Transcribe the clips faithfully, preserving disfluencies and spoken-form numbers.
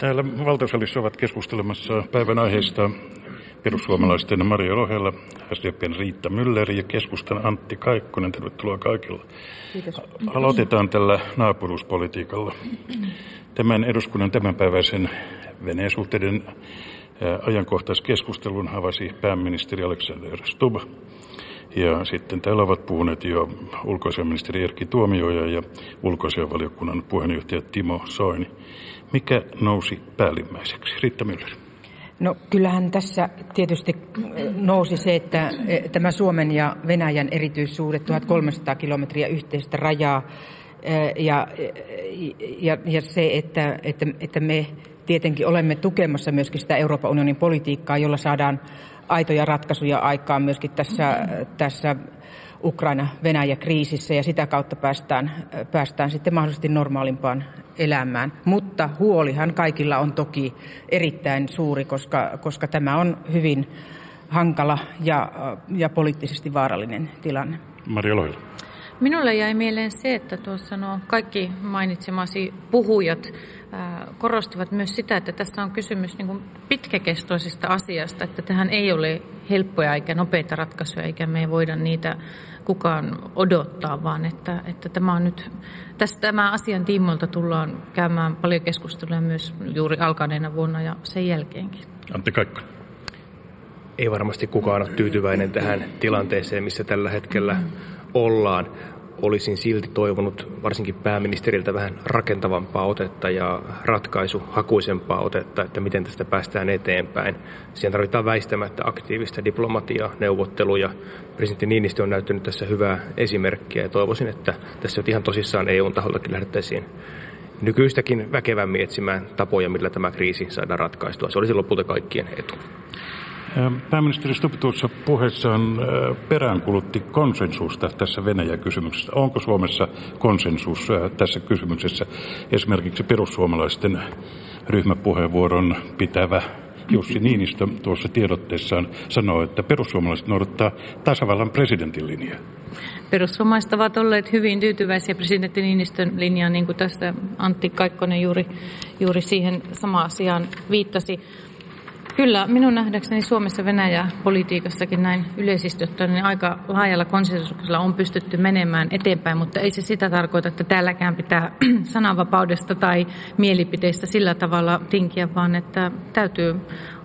Täällä valtiosalissa ovat keskustelemassa päivän aiheesta perussuomalaisten Maria Lohela, S D P:n Riitta Myller ja keskustan Antti Kaikkonen. Tervetuloa kaikilla. Kiitos. Aloitetaan tällä naapuruuspolitiikalla. Tämän eduskunnan tämänpäiväisen Venäjän suhteiden ajankohtaiskeskustelun havasi pääministeri Alexander Stubb. Ja sitten täällä ovat puhuneet jo ulkoasiaministeri Erkki Tuomioja ja ulkoasiainvaliokunnan puheenjohtaja Timo Soini. Mikä nousi päällimmäiseksi? Riitta Myller. No kyllähän tässä tietysti nousi se, että tämä Suomen ja Venäjän erityissuhde, tuhatkolmesataa kilometriä yhteistä rajaa ja, ja, ja se, että, että, että me tietenkin olemme tukemassa myöskin sitä Euroopan unionin politiikkaa, jolla saadaan aitoja ratkaisuja aikaan myöskin tässä, tässä Ukraina-Venäjä-kriisissä ja sitä kautta päästään, päästään sitten mahdollisesti normaalimpaan elämään. Mutta huolihan kaikilla on toki erittäin suuri, koska, koska tämä on hyvin hankala ja, ja poliittisesti vaarallinen tilanne. Maria Lohela. Minulle jäi mieleen se, että tuossa no kaikki mainitsemasi puhujat korostivat myös sitä, että tässä on kysymys niin kuin pitkäkestoisesta asiasta, että tähän ei ole helppoja eikä nopeita ratkaisuja, eikä me ei voida niitä kukaan odottaa, vaan että, että tämä on nyt, tästä tämän asian tiimoilta tullaan käymään paljon keskustelua myös juuri alkaneena vuonna ja sen jälkeenkin. Antti Kaikkonen. Ei varmasti kukaan ole tyytyväinen tähän tilanteeseen, missä tällä hetkellä ollaan. Olisin silti toivonut varsinkin pääministeriltä vähän rakentavampaa otetta ja ratkaisuhakuisempaa otetta, että miten tästä päästään eteenpäin. Siihen tarvitaan väistämättä aktiivista diplomatiaa, neuvotteluja. Presidentti Niinistö on näyttänyt tässä hyvää esimerkkiä ja toivoisin, että tässä nyt ihan tosissaan E U:n taholtakin lähdettäisiin nykyistäkin väkevämmin etsimään tapoja, millä tämä kriisi saadaan ratkaistua. Se olisi lopulta kaikkien etu. Pääministeri Stubb tuossa puheessaan peräänkulutti konsensusta tässä Venäjä-kysymyksessä. Onko Suomessa konsensus tässä kysymyksessä? Esimerkiksi perussuomalaisten ryhmäpuheenvuoron pitävä Jussi Niinistö tuossa tiedotteessaan sanoo, että perussuomalaiset noudattaa tasavallan presidentin linjaa. Perussuomalaiset ovat olleet hyvin tyytyväisiä presidentti Niinistön linjaan, niin kuin tässä Antti Kaikkonen juuri, juuri siihen samaan asiaan viittasi. Kyllä, minun nähdäkseni Suomessa Venäjä-politiikassakin näin yleisesti ottaen niin aika laajalla konsensuksella on pystytty menemään eteenpäin, mutta ei se sitä tarkoita, että täälläkään pitää sananvapaudesta tai mielipiteistä sillä tavalla tinkiä, vaan että täytyy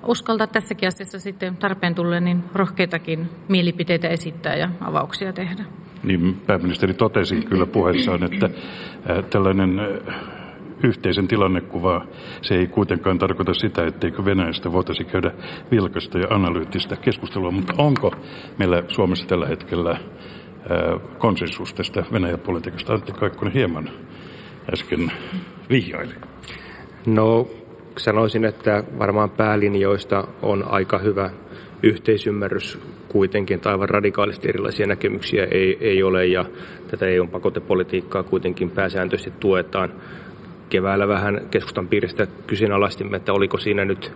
uskaltaa tässäkin asiassa sitten tarpeen tulleen niin rohkeitakin mielipiteitä esittää ja avauksia tehdä. Niin, pääministeri totesi kyllä puheessaan, että tällainen yhteisen tilannekuva, se ei kuitenkaan tarkoita sitä, etteikö Venäjästä voitaisi käydä vilkasta ja analyyttistä keskustelua, mutta onko meillä Suomessa tällä hetkellä konsensus tästä Venäjä-politiikasta? Antti Kaikkonen hieman äsken vihjaili. No, sanoisin, että varmaan päälinjoista on aika hyvä yhteisymmärrys kuitenkin, että aivan radikaalisti erilaisia näkemyksiä ei, ei ole ja tätä E U-pakotepolitiikkaa kuitenkin pääsääntöisesti tuetaan. Keväällä vähän keskustan piiristä kyseenalaistimme, että oliko siinä nyt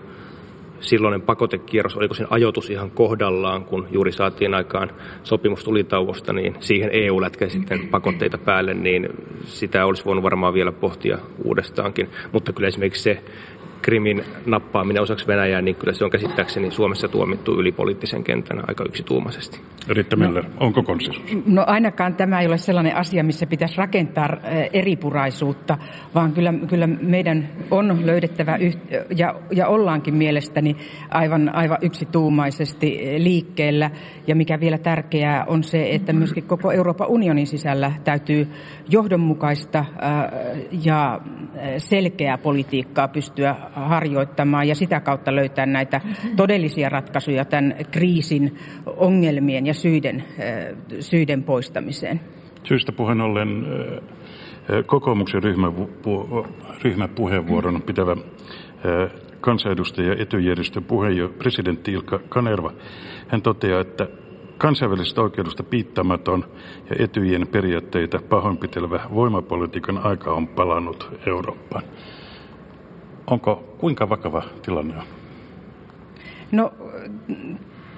silloinen pakotekierros, oliko siinä ajoitus ihan kohdallaan, kun juuri saatiin aikaan sopimus tulitauosta, niin siihen E U lätkäi sitten pakotteita päälle, niin sitä olisi voinut varmaan vielä pohtia uudestaankin. Mutta kyllä esimerkiksi se Krimin nappaaminen osaksi Venäjää, niin kyllä se on käsittääkseni Suomessa tuomittu ylipoliittisen kentän aika yksituumaisesti. Riitta Myller, no, onko konsensus? No ainakaan tämä ei ole sellainen asia, missä pitäisi rakentaa eripuraisuutta, vaan kyllä, kyllä meidän on löydettävä yht- ja, ja ollaankin mielestäni aivan, aivan yksituumaisesti liikkeellä. Ja mikä vielä tärkeää on se, että myöskin koko Euroopan unionin sisällä täytyy johdonmukaista ja selkeää politiikkaa pystyä harjoittamaan ja sitä kautta löytää näitä todellisia ratkaisuja tämän kriisin ongelmien ja syiden, syiden poistamiseen. Syystä puheen ollen kokoomuksen ryhmäpuheenvuoron pitävä kansanedustaja etujärjestön puheenjohtaja presidentti Ilkka Kanerva, hän toteaa, että kansainvälisestä oikeudesta piittaamaton ja etyjien periaatteita pahoinpitelevä voimapolitiikan aika on palannut Eurooppaan. Onko kuinka vakava tilanne on? No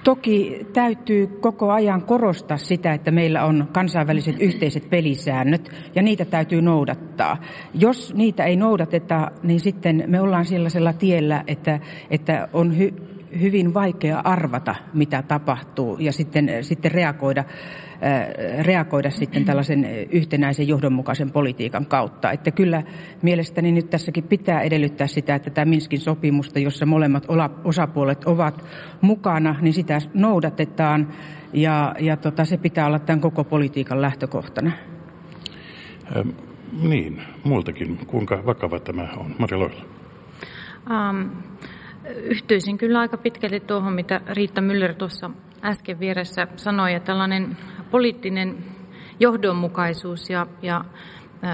Toki täytyy koko ajan korostaa sitä, että meillä on kansainväliset yhteiset pelisäännöt ja niitä täytyy noudattaa. Jos niitä ei noudateta, niin sitten me ollaan sellaisella tiellä, että, että on hy, hyvin vaikea arvata, mitä tapahtuu ja sitten, sitten reagoida, ää, reagoida sitten tällaisen yhtenäisen johdonmukaisen politiikan kautta. Että kyllä mielestäni nyt tässäkin pitää edellyttää sitä, että tämä Minskin sopimusta, jossa molemmat osapuolet ovat mukana, niin sitä noudatetaan ja, ja tota, se pitää olla tämän koko politiikan lähtökohtana. Ähm, niin, muiltakin. Kuinka vakava tämä on? Maria Lohela. Ähm. Yhtyisin kyllä aika pitkälti tuohon, mitä Riitta Myller tuossa äsken vieressä sanoi, ja tällainen poliittinen johdonmukaisuus ja, ja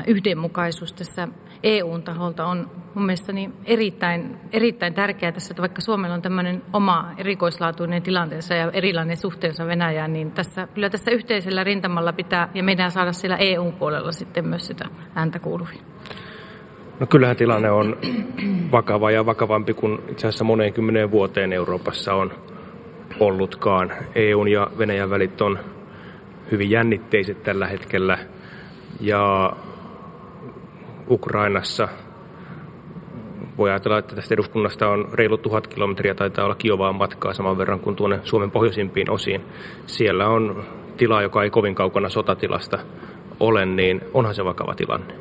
yhdenmukaisuus tässä E U:n taholta on mun mielestäni erittäin, erittäin tärkeää tässä, että vaikka Suomella on tämmöinen oma erikoislaatuinen tilanteensa ja erilainen suhteensa Venäjään, niin tässä, kyllä tässä yhteisellä rintamalla pitää ja meidän saada siellä E U-puolella sitten myös sitä ääntä kuuluviin. No kyllähän tilanne on vakava ja vakavampi kuin itse asiassa moneen kymmeneen vuoteen Euroopassa on ollutkaan. E U:n ja Venäjän välit on hyvin jännitteiset tällä hetkellä ja Ukrainassa voi ajatella, että tästä eduskunnasta on reilu tuhat kilometriä, taitaa olla Kiovaan matkaa saman verran kuin tuonne Suomen pohjoisimpiin osiin. Siellä on tila, joka ei kovin kaukana sotatilasta ole, niin onhan se vakava tilanne.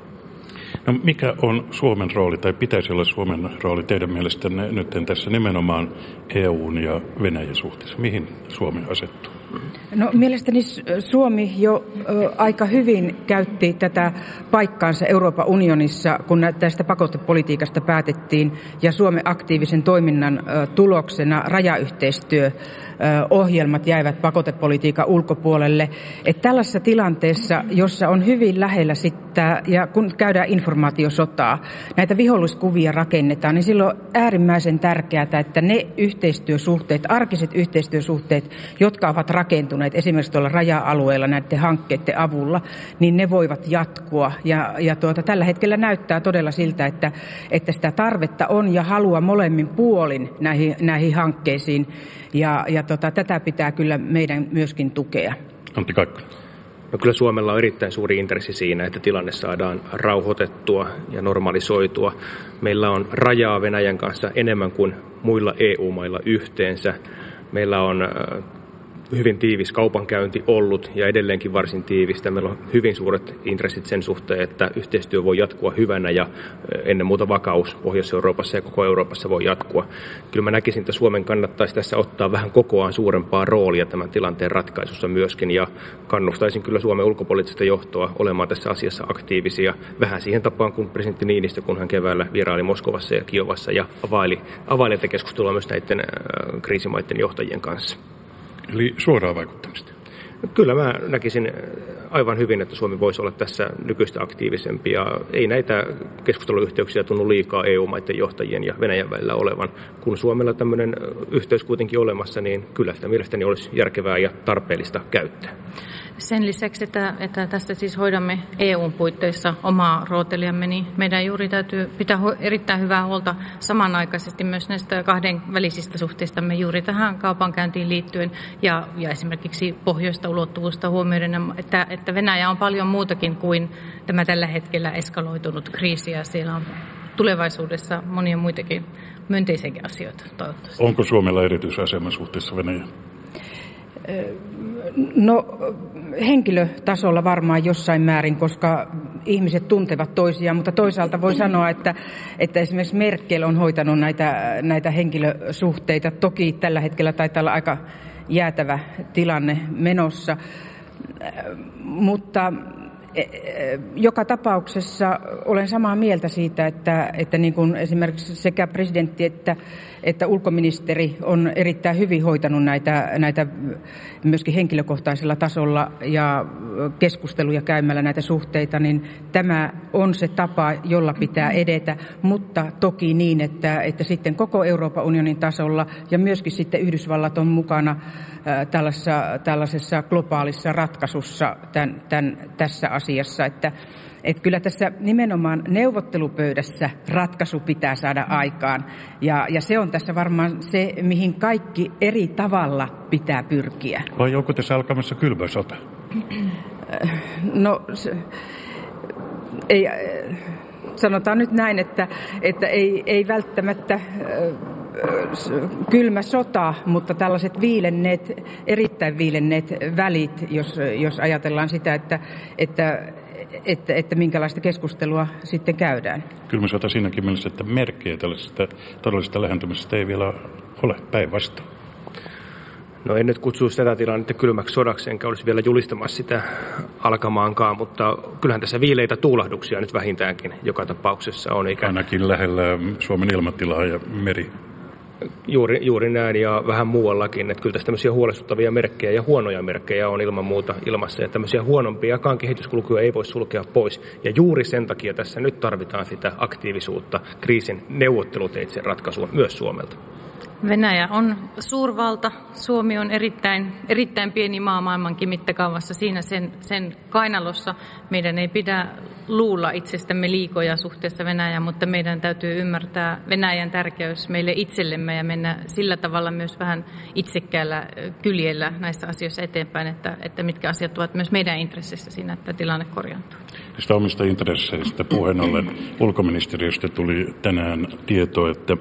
No, mikä on Suomen rooli, tai pitäisi olla Suomen rooli teidän mielestänne nyt tässä nimenomaan E U:n ja Venäjän suhteessa? Mihin Suomi asettuu? No, mielestäni Suomi jo ö, aika hyvin käytti tätä paikkaansa Euroopan unionissa, kun tästä pakotepolitiikasta päätettiin, ja Suomen aktiivisen toiminnan ö, tuloksena rajayhteistyöohjelmat jäivät pakotepolitiikan ulkopuolelle. Et tällaisessa tilanteessa, jossa on hyvin lähellä sitä, ja kun käydään informaatiosotaa, näitä viholliskuvia rakennetaan, niin silloin on äärimmäisen tärkeää, että ne yhteistyösuhteet, arkiset yhteistyösuhteet, jotka ovat rakentuneet esimerkiksi tuolla raja-alueella näiden hankkeiden avulla, niin ne voivat jatkua. Ja, ja tuota, tällä hetkellä näyttää todella siltä, että, että sitä tarvetta on ja halua molemmin puolin näihin, näihin hankkeisiin. Ja, ja tota, tätä pitää kyllä meidän myöskin tukea. Antti Kaikkonen. No kyllä Suomella on erittäin suuri intressi siinä, että tilanne saadaan rauhoitettua ja normalisoitua. Meillä on rajaa Venäjän kanssa enemmän kuin muilla E U-mailla yhteensä. Meillä on hyvin tiivis kaupankäynti ollut ja edelleenkin varsin tiivistä. Meillä on hyvin suuret intressit sen suhteen, että yhteistyö voi jatkua hyvänä ja ennen muuta vakaus Pohjois-Euroopassa ja koko Euroopassa voi jatkua. Kyllä mä näkisin, että Suomen kannattaisi tässä ottaa vähän kokoaan suurempaa roolia tämän tilanteen ratkaisussa myöskin ja kannustaisin kyllä Suomen ulkopoliittista johtoa olemaan tässä asiassa aktiivisia vähän siihen tapaan kuin presidentti Niinistö, kun hän keväällä vieraili Moskovassa ja Kiovassa ja availi, availi keskustelua myös näiden kriisimaiden johtajien kanssa. Eli suoraan vaikuttamista? Kyllä mä näkisin aivan hyvin, että Suomi voisi olla tässä nykyistä aktiivisempi ja ei näitä keskusteluyhteyksiä tunnu liikaa E U-maiden johtajien ja Venäjän välillä olevan. Kun Suomella tämmöinen yhteys kuitenkin olemassa, niin kyllä sitä mielestäni olisi järkevää ja tarpeellista käyttää. Sen lisäksi, että, että tässä siis hoidamme E U:n puitteissa omaa rooteliamme, niin meidän juuri täytyy pitää erittäin hyvää huolta samanaikaisesti myös näistä kahden välisistä suhteistamme juuri tähän kaupankäyntiin liittyen ja, ja esimerkiksi pohjoista ulottuvuusta huomioiden, että, että Venäjä on paljon muutakin kuin tämä tällä hetkellä eskaloitunut kriisi ja siellä on tulevaisuudessa monia muitakin myönteisiäkin asioita toivottavasti. Onko Suomella erityisasema suhteessa Venäjään? No henkilötasolla varmaan jossain määrin, koska ihmiset tuntevat toisiaan, mutta toisaalta voi sanoa, että, että esimerkiksi Merkel on hoitanut näitä, näitä henkilösuhteita. Toki tällä hetkellä taitaa olla aika jäätävä tilanne menossa, mutta joka tapauksessa olen samaa mieltä siitä, että, että niin kuin esimerkiksi sekä presidentti että, että ulkoministeri on erittäin hyvin hoitanut näitä, näitä myöskin henkilökohtaisella tasolla ja keskusteluja käymällä näitä suhteita, niin tämä on se tapa, jolla pitää edetä, mutta toki niin, että, että sitten koko Euroopan unionin tasolla ja myöskin sitten Yhdysvallat on mukana tällaisessa, tällaisessa globaalissa ratkaisussa tämän, tämän, tässä asiassa. Että, Että kyllä tässä nimenomaan neuvottelupöydässä ratkaisu pitää saada aikaan. Ja, ja se on tässä varmaan se, mihin kaikki eri tavalla pitää pyrkiä. Vai onko tässä alkamassa kylmä sota? No, se, ei, sanotaan nyt näin, että, että ei, ei välttämättä kylmä sota, mutta tällaiset viilenneet, erittäin viilenneet välit, jos, jos ajatellaan sitä, että, että Että, että minkälaista keskustelua sitten käydään. Kylmä sota siinäkin mielessä, että merkkejä tällaisesta todellisesta lähentymisestä ei vielä ole, päinvastoin. No en nyt kutsuisi tätä tilannetta kylmäksi sodaksi, enkä olisi vielä julistamassa sitä alkamaankaan, mutta kyllähän tässä viileitä tuulahduksia nyt vähintäänkin joka tapauksessa on. Eikä... Ainakin lähellä Suomen ilmatilaa ja meri. Juuri, juuri näin ja vähän muuallakin, että kyllä tässä tämmöisiä huolestuttavia merkkejä ja huonoja merkkejä on ilman muuta ilmassa ja tämmöisiä huonompiakaan kehityskulkuja ei voi sulkea pois ja juuri sen takia tässä nyt tarvitaan sitä aktiivisuutta kriisin neuvotteluteitse ratkaisua myös Suomelta. Venäjä on suurvalta, Suomi on erittäin, erittäin pieni maa maailmankin mittakaavassa siinä sen, sen kainalossa. Meidän ei pidä luulla itsestämme liikoja suhteessa Venäjään, mutta meidän täytyy ymmärtää Venäjän tärkeys meille itsellemme ja mennä sillä tavalla myös vähän itsekkäällä kyljellä näissä asioissa eteenpäin, että, että mitkä asiat ovat myös meidän intressissä siinä, että tilanne korjaantuu. Tästä omista intresseistä puheen ollen ulkoministeriöstä tuli tänään tieto, että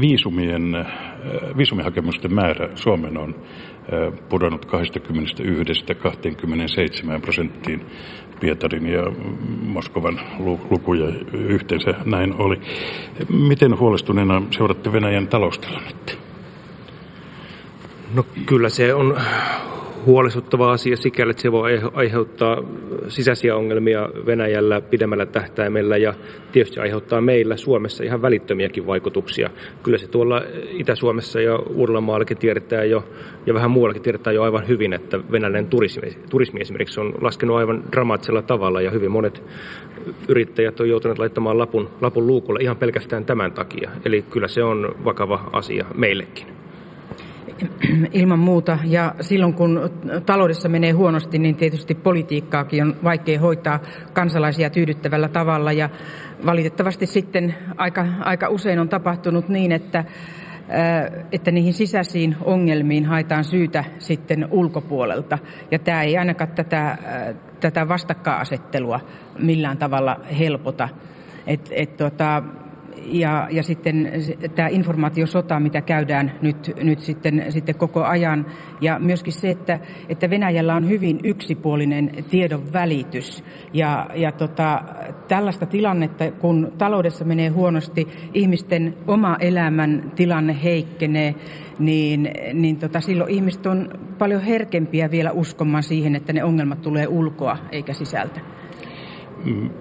Viisumien, viisumihakemusten määrä Suomen on pudonnut kaksikymmentäyhdestä kahteenkymmeneenseitsemään prosenttiin Pietarin ja Moskovan lukuja yhteensä näin oli. Miten huolestuneena seuratte Venäjän taloustilannetta? No kyllä se on huolestuttava asia sikäli, että se voi aiheuttaa sisäisiä ongelmia Venäjällä pidemmällä tähtäimellä ja tietysti aiheuttaa meillä Suomessa ihan välittömiäkin vaikutuksia. Kyllä se tuolla Itä-Suomessa ja Uudellamaallakin tiedetään jo ja vähän muuallakin tiedetään jo aivan hyvin, että venäläinen turismi, turismi esimerkiksi on laskenut aivan dramaattisella tavalla ja hyvin monet yrittäjät on joutuneet laittamaan lapun, lapun luukulle ihan pelkästään tämän takia. Eli kyllä se on vakava asia meillekin. Ilman muuta. Ja silloin kun taloudessa menee huonosti, niin tietysti politiikkaakin on vaikea hoitaa kansalaisia tyydyttävällä tavalla. Ja valitettavasti sitten aika, aika usein on tapahtunut niin, että, että niihin sisäisiin ongelmiin haetaan syytä sitten ulkopuolelta. Ja tämä ei ainakaan tätä, tätä vastakkainasettelua millään tavalla helpota. Et, et tota, Ja, ja sitten tämä informaatiosota, mitä käydään nyt, nyt sitten, sitten koko ajan. Ja myöskin se, että, että Venäjällä on hyvin yksipuolinen tiedonvälitys. Ja, ja tota, tällaista tilannetta, kun taloudessa menee huonosti, ihmisten oma elämän tilanne heikkenee, niin, niin tota, silloin ihmiset on paljon herkempiä vielä uskomaan siihen, että ne ongelmat tulee ulkoa eikä sisältä.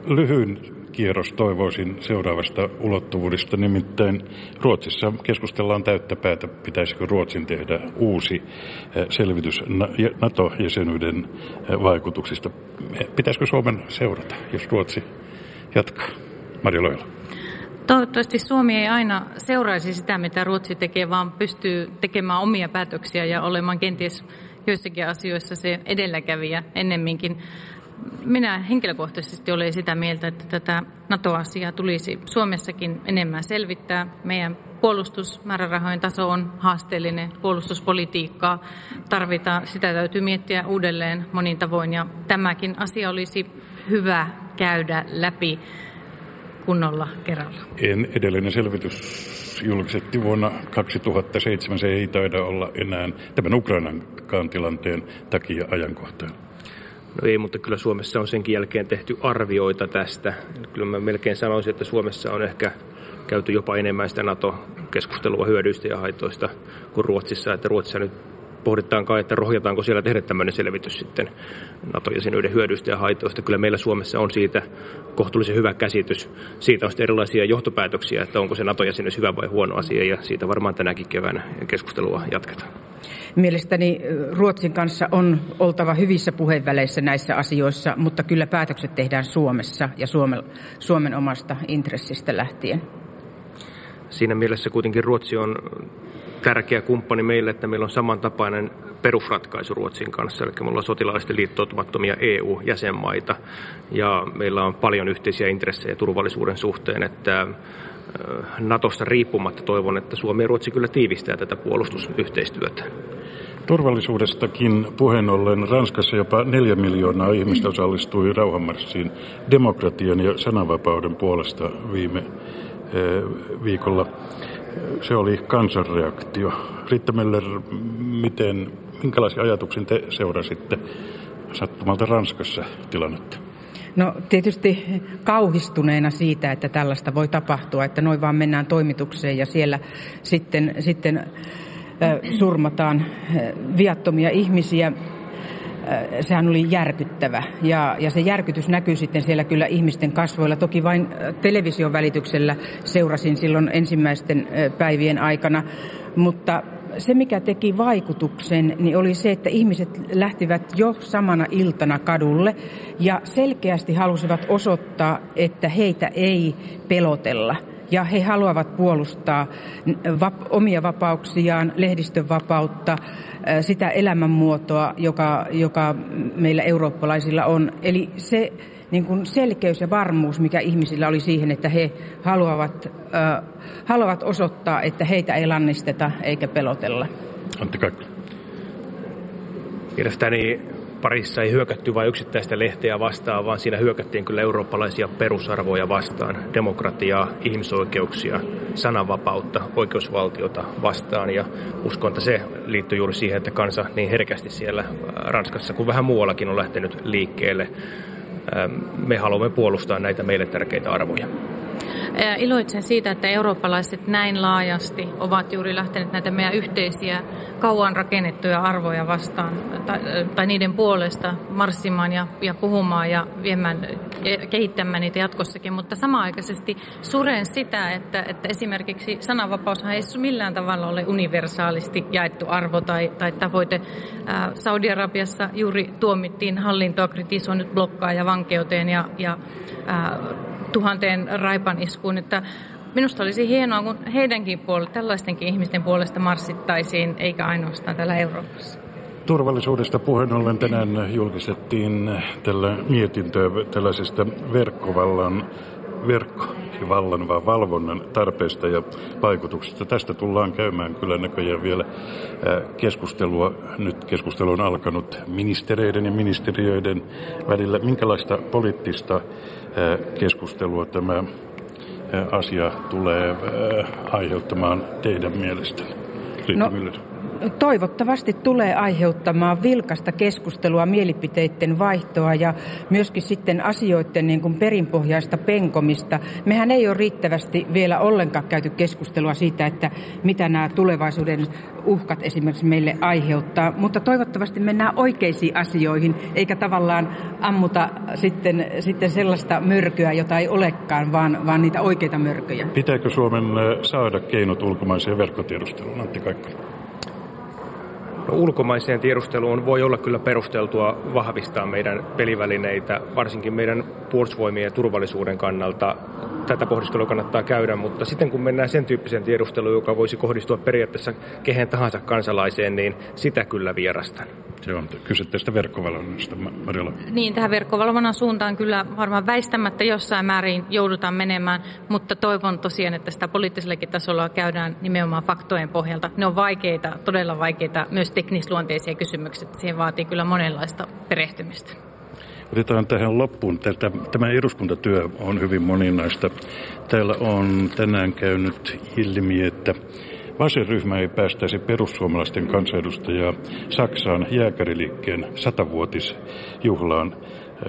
Lyhyin kierros toivoisin seuraavasta ulottuvuudesta, nimittäin Ruotsissa keskustellaan täyttä päätä, pitäisikö Ruotsin tehdä uusi selvitys NATO-jäsenyyden vaikutuksista. Pitäisikö Suomen seurata, jos Ruotsi jatkaa? Maria Lohela. Toivottavasti Suomi ei aina seuraisi sitä, mitä Ruotsi tekee, vaan pystyy tekemään omia päätöksiä ja olemaan kenties joissakin asioissa se edelläkävijä ennemminkin. Minä henkilökohtaisesti olen sitä mieltä, että tätä NATO-asiaa tulisi Suomessakin enemmän selvittää. Meidän puolustusmäärärahojen taso on haasteellinen, puolustuspolitiikkaa tarvitaan, sitä täytyy miettiä uudelleen monin tavoin ja tämäkin asia olisi hyvä käydä läpi kunnolla kerralla. En edellinen selvitys julkisetti vuonna kaksituhattaseitsemän, se ei taida olla enää tämän Ukrainankaan tilanteen takia ajankohtaan. No ei, mutta kyllä Suomessa on senkin jälkeen tehty arvioita tästä. Kyllä mä melkein sanoisin, että Suomessa on ehkä käyty jopa enemmän sitä NATO-keskustelua hyödyistä ja haitoista kuin Ruotsissa. Että Ruotsissa nyt pohditaankaan, että rohjataanko siellä tehdä tämmöinen selvitys sitten NATO-jäsenyyden hyödyistä ja haitoista. Kyllä meillä Suomessa on siitä kohtuullisen hyvä käsitys. Siitä on sitten erilaisia johtopäätöksiä, että onko se NATO-jäsenyys hyvä vai huono asia, ja siitä varmaan tänäkin keväänä keskustelua jatketaan. Mielestäni Ruotsin kanssa on oltava hyvissä puheenväleissä näissä asioissa, mutta kyllä päätökset tehdään Suomessa ja Suomen, Suomen omasta intressistä lähtien. Siinä mielessä kuitenkin Ruotsi on tärkeä kumppani meille, että meillä on samantapainen perusratkaisu Ruotsin kanssa, eli me ollaan sotilaallisesti liittoutumattomia E U-jäsenmaita, ja meillä on paljon yhteisiä intressejä turvallisuuden suhteen, että Natosta riippumatta toivon, että Suomi ja Ruotsi kyllä tiivistää tätä puolustusyhteistyötä. Turvallisuudestakin puheen ollen Ranskassa jopa neljä miljoonaa ihmistä osallistui rauhanmarssiin demokratian ja sananvapauden puolesta viime viikolla. Se oli kansanreaktio. Riitta Myller, miten, minkälaisia ajatuksia te seurasitte sattumalta Ranskassa tilannetta? No tietysti kauhistuneena siitä, että tällaista voi tapahtua, että noin vaan mennään toimitukseen ja siellä sitten, sitten surmataan viattomia ihmisiä. Sehän oli järkyttävä ja, ja se järkytys näkyy sitten siellä kyllä ihmisten kasvoilla. Toki vain television välityksellä seurasin silloin ensimmäisten päivien aikana, mutta se mikä teki vaikutuksen niin oli se, että ihmiset lähtivät jo samana iltana kadulle ja selkeästi halusivat osoittaa, että heitä ei pelotella. Ja he haluavat puolustaa omia vapauksiaan, lehdistön vapautta, sitä elämänmuotoa, joka, joka meillä eurooppalaisilla on. Eli se niin kuin selkeys ja varmuus, mikä ihmisillä oli siihen, että he haluavat, äh, haluavat osoittaa, että heitä ei lannisteta eikä pelotella. Antti Kaikkonen. Mielestäni Parissa ei hyökätty vain yksittäistä lehteä vastaan, vaan siinä hyökättiin kyllä eurooppalaisia perusarvoja vastaan, demokratiaa, ihmisoikeuksia, sananvapautta, oikeusvaltiota vastaan. Ja uskon, että se liittyy juuri siihen, että kansa niin herkästi siellä Ranskassa kuin vähän muuallakin on lähtenyt liikkeelle. Me haluamme puolustaa näitä meille tärkeitä arvoja. Iloitsen siitä, että eurooppalaiset näin laajasti ovat juuri lähteneet näitä meidän yhteisiä kauan rakennettuja arvoja vastaan tai, tai niiden puolesta marssimaan ja, ja puhumaan ja viemään, kehittämään niitä jatkossakin, mutta samanaikaisesti suren sitä, että, että esimerkiksi sananvapaushan ei millään tavalla ole universaalisti jaettu arvo tai, tai tavoite. Saudi-Arabiassa juuri tuomittiin hallintoa kritisoinut blokkaaja vankeuteen ja, ja ää, tuhanteen raipan iskuun, että minusta olisi hienoa, kun heidänkin puolesta, tällaistenkin ihmisten puolesta marssittaisiin, eikä ainoastaan täällä Euroopassa. Turvallisuudesta puheen ollen tänään julkistettiin tällä mietintöä tällaisesta verkkovallan, verkkovallan vaan valvonnan tarpeesta ja vaikutuksista. Tästä tullaan käymään kyllä näköjään vielä keskustelua. Nyt keskustelu on alkanut ministereiden ja ministeriöiden välillä. Minkälaista poliittista keskustelua tämä asia tulee aiheuttamaan teidän mielestänne? Riitta Myller. Toivottavasti tulee aiheuttamaan vilkasta keskustelua, mielipiteiden vaihtoa ja myöskin sitten asioiden niin kuin perinpohjaista penkomista. Mehän ei ole riittävästi vielä ollenkaan käyty keskustelua siitä, että mitä nämä tulevaisuuden uhkat esimerkiksi meille aiheuttaa, mutta toivottavasti mennään oikeisiin asioihin, eikä tavallaan ammuta sitten, sitten sellaista mörköä, jota ei olekaan, vaan, vaan niitä oikeita mörköjä. Pitääkö Suomen saada keinot ulkomaiseen verkkotiedusteluun? Antti Kaikkonen. No, ulkomaiseen tiedusteluun voi olla kyllä perusteltua vahvistaa meidän pelivälineitä, varsinkin meidän puolustusvoimien ja turvallisuuden kannalta. Tätä pohdiskelua kannattaa käydä, mutta sitten kun mennään sen tyyppiseen tiedusteluun, joka voisi kohdistua periaatteessa kehen tahansa kansalaiseen, niin sitä kyllä vierastan. Se on kyse tästä verkkovalvonnasta, Maria Lohela. Niin, tähän verkkovalvonnan suuntaan kyllä varmaan väistämättä jossain määrin joudutaan menemään, mutta toivon tosiaan, että sitä poliittisellakin tasolla käydään nimenomaan faktojen pohjalta. Ne on vaikeita, todella vaikeita, myös teknisluonteisia kysymyksiä. Siihen vaatii kyllä monenlaista perehtymistä. Otetaan tähän loppuun. Tämä eduskuntatyö on hyvin moninaista. Täällä on tänään käynyt ilmi, että vasenryhmä ei päästäisi perussuomalaisten kansanedustajaa Saksaan jääkäriliikkeen satavuotisjuhlaan.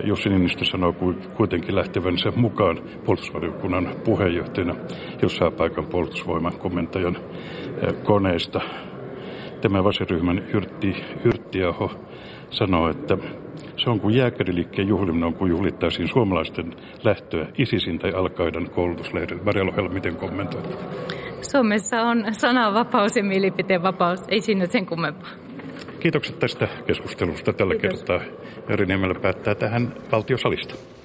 Jussi Niinistö sanoo kuitenkin lähtevänsä mukaan puolustusvaliokunnan puheenjohtajana, jos saa paikan puolustusvoiman komentajan koneesta. Tämä vasenryhmän Yrtti, Yrttiaho sanoo, että se on kuin jääkäriliikkeen juhliminen on kuin juhlittaisiin suomalaisten lähtöä ISISin tai Al-Qaidan koulutusleirille. Maria Lohela, miten kommentoit? Suomessa on sananvapaus ja mielipiteenvapaus. Ei siinä sen kummempaa. Kiitokset tästä keskustelusta tällä Kiitos. kertaa. Jari Niemelä päättää tähän valtiosalista.